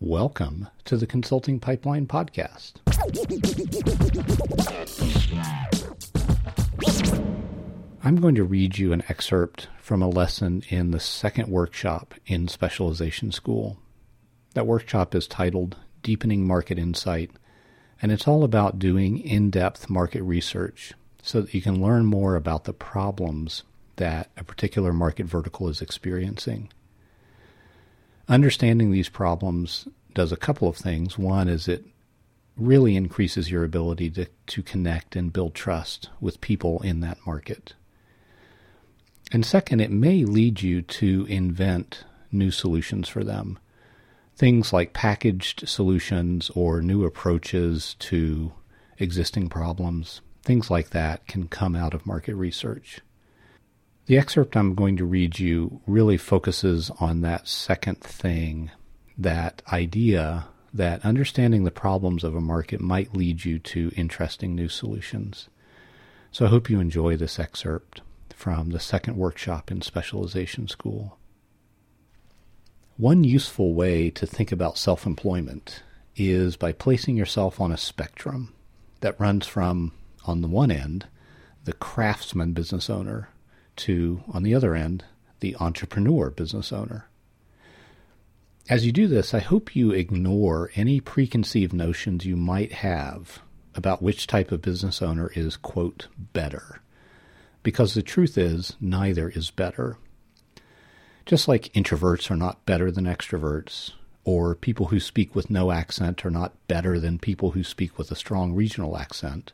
Welcome to the Consulting Pipeline Podcast. I'm going to read you an excerpt from a lesson in the second workshop in Specialization School. That workshop is titled Deepening Market Insight, and it's all about doing in-depth market research so that you can learn more about the problems that a particular market vertical is experiencing. Understanding these problems does a couple of things. One is it really increases your ability to connect and build trust with people in that market. And second, it may lead you to invent new solutions for them. Things like packaged solutions or new approaches to existing problems, things like that can come out of market research. The excerpt I'm going to read you really focuses on that second thing, that idea that understanding the problems of a market might lead you to interesting new solutions. So I hope you enjoy this excerpt from the second workshop in Specialization School. One useful way to think about self-employment is by placing yourself on a spectrum that runs from, on the one end, the craftsman business owner, to, on the other end, the entrepreneur business owner. As you do this, I hope you ignore any preconceived notions you might have about which type of business owner is, quote, better, because the truth is neither is better. Just like introverts are not better than extroverts, or people who speak with no accent are not better than people who speak with a strong regional accent,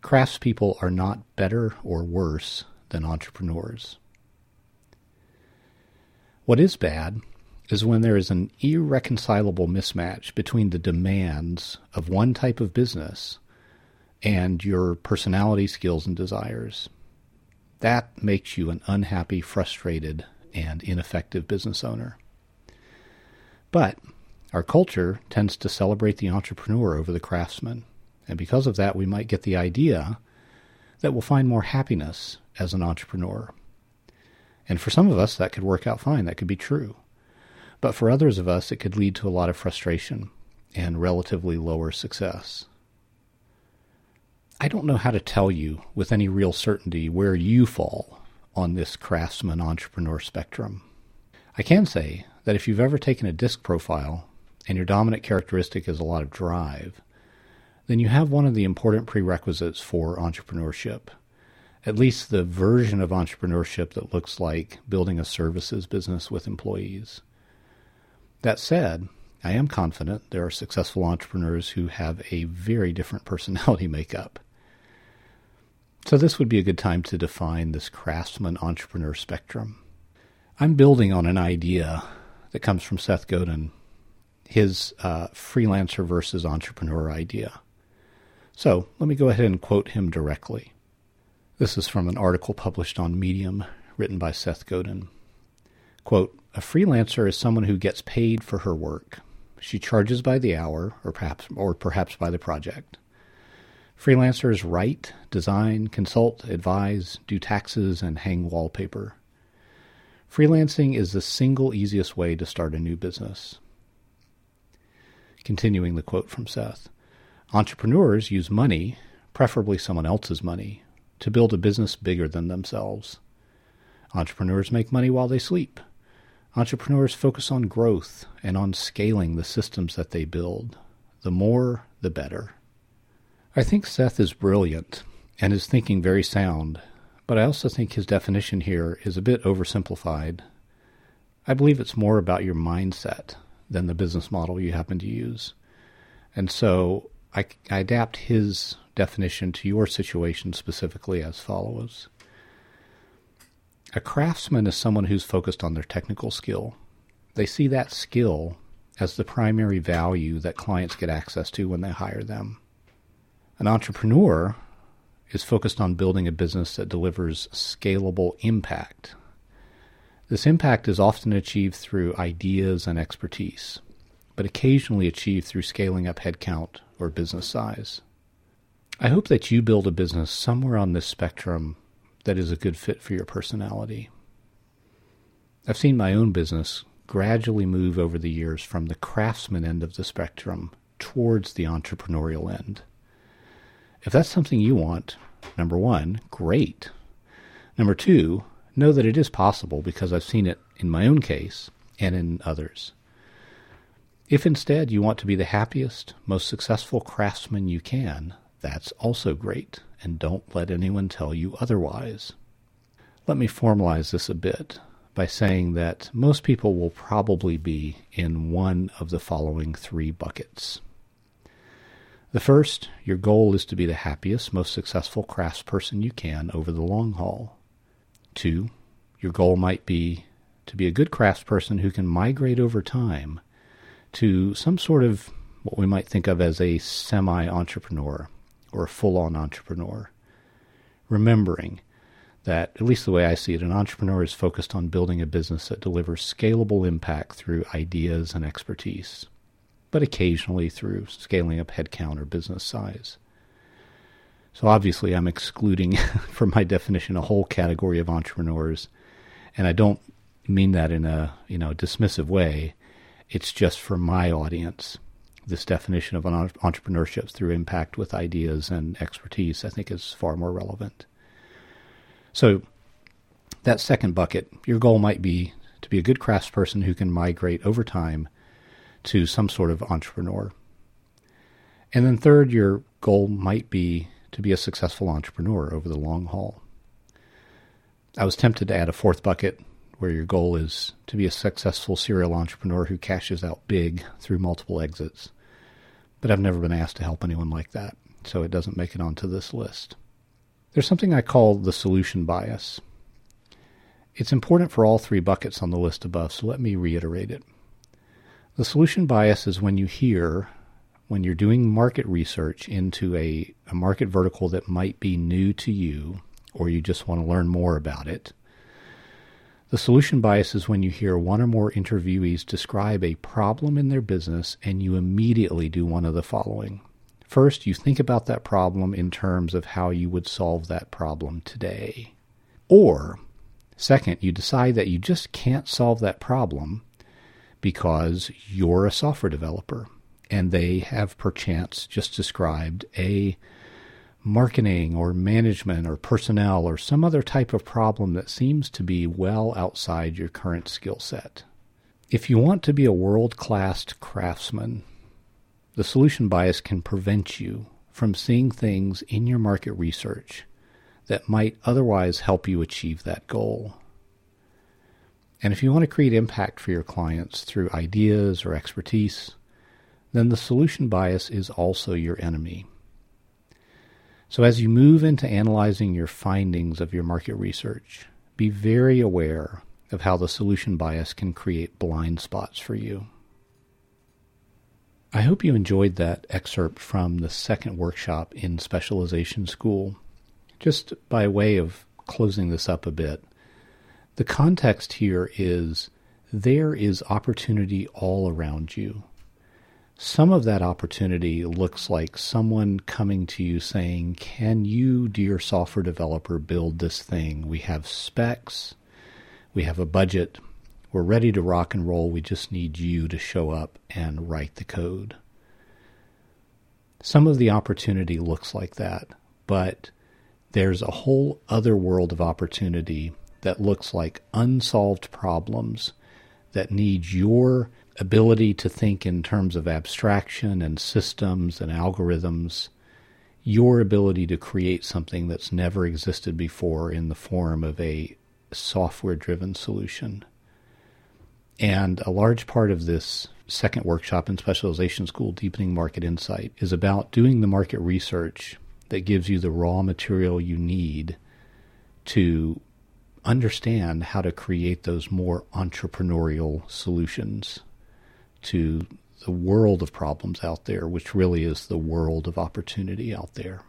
craftspeople are not better or worse than entrepreneurs. What is bad is when there is an irreconcilable mismatch between the demands of one type of business and your personality, skills, and desires. That makes you an unhappy, frustrated, and ineffective business owner. But our culture tends to celebrate the entrepreneur over the craftsman, and because of that, we might get the idea that we'll find more happiness as an entrepreneur. And for some of us, that could work out fine. That could be true. But for others of us, it could lead to a lot of frustration and relatively lower success. I don't know how to tell you with any real certainty where you fall on this craftsman entrepreneur spectrum. I can say that if you've ever taken a DISC profile and your dominant characteristic is a lot of drive, then you have one of the important prerequisites for entrepreneurship, at least the version of entrepreneurship that looks like building a services business with employees. That said, I am confident there are successful entrepreneurs who have a very different personality makeup. So this would be a good time to define this craftsman entrepreneur spectrum. I'm building on an idea that comes from Seth Godin, his freelancer versus entrepreneur idea. So let me go ahead and quote him directly. This is from an article published on Medium, written by Seth Godin. Quote, "A freelancer is someone who gets paid for her work. She charges by the hour or perhaps by the project. Freelancers write, design, consult, advise, do taxes, and hang wallpaper. Freelancing is the single easiest way to start a new business." Continuing the quote from Seth, "Entrepreneurs use money, preferably someone else's money, to build a business bigger than themselves. Entrepreneurs make money while they sleep. Entrepreneurs focus on growth and on scaling the systems that they build. The more, the better." I think Seth is brilliant and his thinking very sound, but I also think his definition here is a bit oversimplified. I believe it's more about your mindset than the business model you happen to use. And so I adapt his definition to your situation specifically as follows. A craftsman is someone who's focused on their technical skill. They see that skill as the primary value that clients get access to when they hire them. An entrepreneur is focused on building a business that delivers scalable impact. This impact is often achieved through ideas and expertise, but occasionally achieved through scaling up headcount or business size. I hope that you build a business somewhere on this spectrum that is a good fit for your personality. I've seen my own business gradually move over the years from the craftsman end of the spectrum towards the entrepreneurial end. If that's something you want, number one, great. Number two, know that it is possible because I've seen it in my own case and in others. If instead you want to be the happiest, most successful craftsman you can, that's also great, and don't let anyone tell you otherwise. Let me formalize this a bit by saying that most people will probably be in one of the following three buckets. The first, your goal is to be the happiest, most successful craftsperson you can over the long haul. Two, your goal might be to be a good craftsperson who can migrate over time to some sort of what we might think of as a semi-entrepreneur or a full-on entrepreneur. Remembering that, at least the way I see it, an entrepreneur is focused on building a business that delivers scalable impact through ideas and expertise, but occasionally through scaling up headcount or business size. So obviously I'm excluding from my definition a whole category of entrepreneurs, and I don't mean that in a dismissive way. It's just for my audience. This definition of an entrepreneurship through impact with ideas and expertise, I think, is far more relevant. So that second bucket, your goal might be to be a good craftsperson who can migrate over time to some sort of entrepreneur. And then third, your goal might be to be a successful entrepreneur over the long haul. I was tempted to add a fourth bucket where your goal is to be a successful serial entrepreneur who cashes out big through multiple exits. But I've never been asked to help anyone like that, so it doesn't make it onto this list. There's something I call the solution bias. It's important for all three buckets on the list above, so let me reiterate it. The solution bias is when you hear, when you're doing market research into a market vertical that might be new to you, or you just want to learn more about it. The solution bias is when you hear one or more interviewees describe a problem in their business and you immediately do one of the following. First, you think about that problem in terms of how you would solve that problem today. Or, second, you decide that you just can't solve that problem because you're a software developer, and they have perchance just described a marketing or management or personnel or some other type of problem that seems to be well outside your current skill set. If you want to be a world-class craftsman, the solution bias can prevent you from seeing things in your market research that might otherwise help you achieve that goal. And if you want to create impact for your clients through ideas or expertise, then the solution bias is also your enemy. So as you move into analyzing your findings of your market research, be very aware of how the solution bias can create blind spots for you. I hope you enjoyed that excerpt from the second workshop in Specialization School. Just by way of closing this up a bit, the context here is there is opportunity all around you. Some of that opportunity looks like someone coming to you saying, "Can you, dear software developer, build this thing? We have specs, we have a budget, we're ready to rock and roll, we just need you to show up and write the code." Some of the opportunity looks like that, but there's a whole other world of opportunity that looks like unsolved problems that need your ability to think in terms of abstraction and systems and algorithms, your ability to create something that's never existed before in the form of a software-driven solution. And a large part of this second workshop in Specialization School, Deepening Market Insight, is about doing the market research that gives you the raw material you need to understand how to create those more entrepreneurial solutions to the world of problems out there, which really is the world of opportunity out there.